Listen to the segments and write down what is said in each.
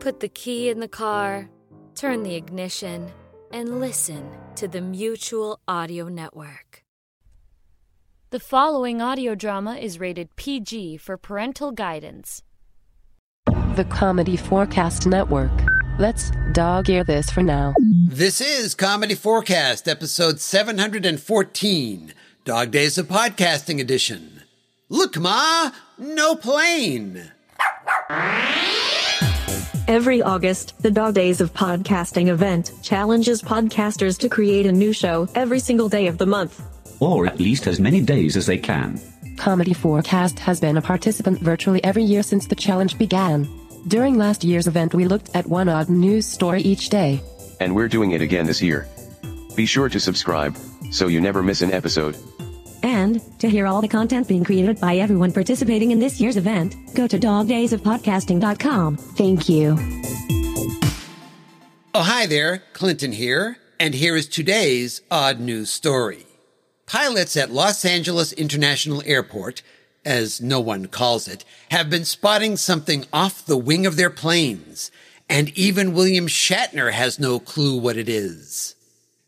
Put the key in the car, turn the ignition, and listen to the Mutual Audio Network. The following audio drama is rated PG for parental guidance. The Comedy Forecast Network. Let's dog-ear this for now. This is Comedy Forecast, episode 714, Dog Days of Podcasting edition. Look, Ma, no plane. Every August, the Dog Days of Podcasting event challenges podcasters to create a new show every single day of the month. Or at least as many days as they can. Comedy Forecast has been a participant virtually every year since the challenge began. During last year's event, we looked at one odd news story each day. And we're doing it again this year. Be sure to subscribe, so you never miss an episode. And, to hear all the content being created by everyone participating in this year's event, go to dogdaysofpodcasting.com. Thank you. Oh, hi there. Clinton here. And here is today's odd news story. Pilots at Los Angeles International Airport, as no one calls it, have been spotting something off the wing of their planes. And even William Shatner has no clue what it is.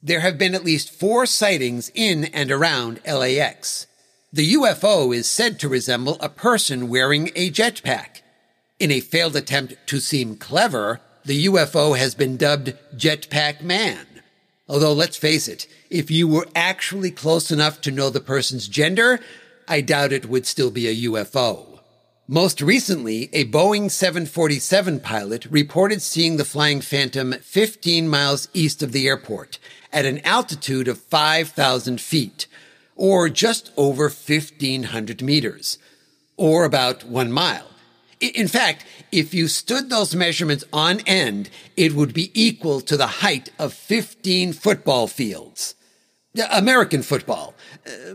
There have been at least 4 sightings in and around LAX. The UFO is said to resemble a person wearing a jetpack. In a failed attempt to seem clever, the UFO has been dubbed Jetpack Man. Although, let's face it, if you were actually close enough to know the person's gender, I doubt it would still be a UFO. Most recently, a Boeing 747 pilot reported seeing the flying phantom 15 miles east of the airport, at an altitude of 5,000 feet, or just over 1,500 meters, or about 1 mile. In fact, if you stood those measurements on end, it would be equal to the height of 15 football fields. American football.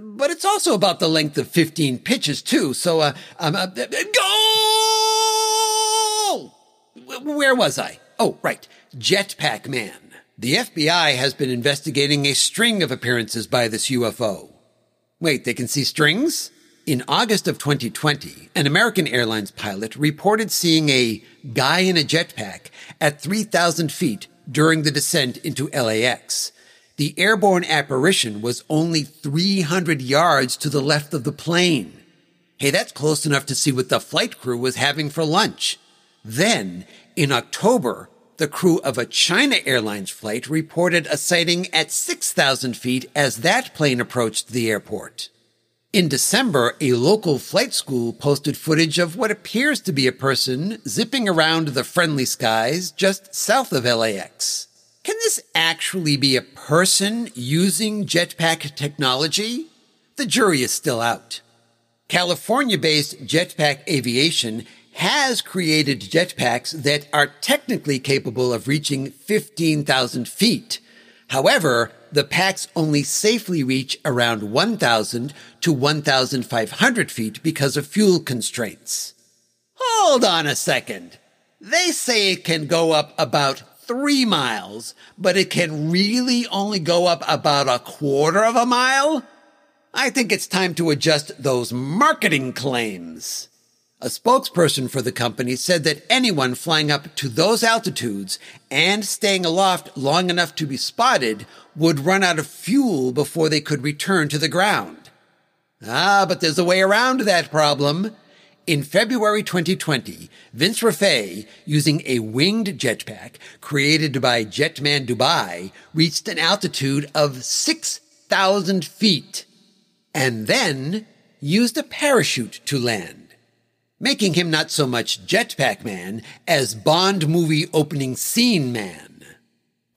But it's also about the length of 15 pitches, too, so, goal! Where was I? Oh, right. Jetpack Man. The FBI has been investigating a string of appearances by this UFO. Wait, they can see strings? In August of 2020, an American Airlines pilot reported seeing a guy in a jetpack at 3,000 feet during the descent into LAX. The airborne apparition was only 300 yards to the left of the plane. Hey, that's close enough to see what the flight crew was having for lunch. Then, in October, the crew of a China Airlines flight reported a sighting at 6,000 feet as that plane approached the airport. In December, a local flight school posted footage of what appears to be a person zipping around the friendly skies just south of LAX. Can this actually be a person using jetpack technology? The jury is still out. California-based Jetpack Aviation has created jetpacks that are technically capable of reaching 15,000 feet. However, the packs only safely reach around 1,000 to 1,500 feet because of fuel constraints. Hold on a second. They say it can go up about 3 miles, but it can really only go up about 1/4 of a mile? I think it's time to adjust those marketing claims. A spokesperson for the company said that anyone flying up to those altitudes and staying aloft long enough to be spotted would run out of fuel before they could return to the ground. But there's a way around that problem. In February 2020, Vince Raffae, using a winged jetpack created by Jetman Dubai, reached an altitude of 6,000 feet and then used a parachute to land, making him not so much Jetpack Man as Bond movie opening scene man.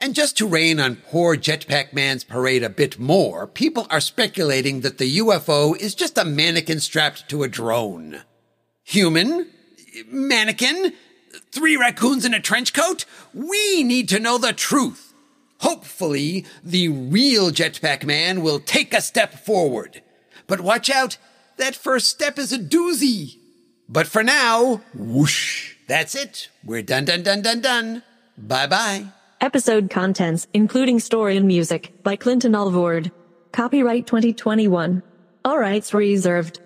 And just to rain on poor Jetpack Man's parade a bit more, people are speculating that the UFO is just a mannequin strapped to a drone. Human? Mannequin? three raccoons in a trench coat? We need to know the truth. Hopefully, the real Jetpack Man will take a step forward. But watch out, that first step is a doozy. But for now, whoosh, that's it. We're done. Bye-bye. Episode contents, including story and music, by Clinton Alvord. Copyright 2021. All rights reserved.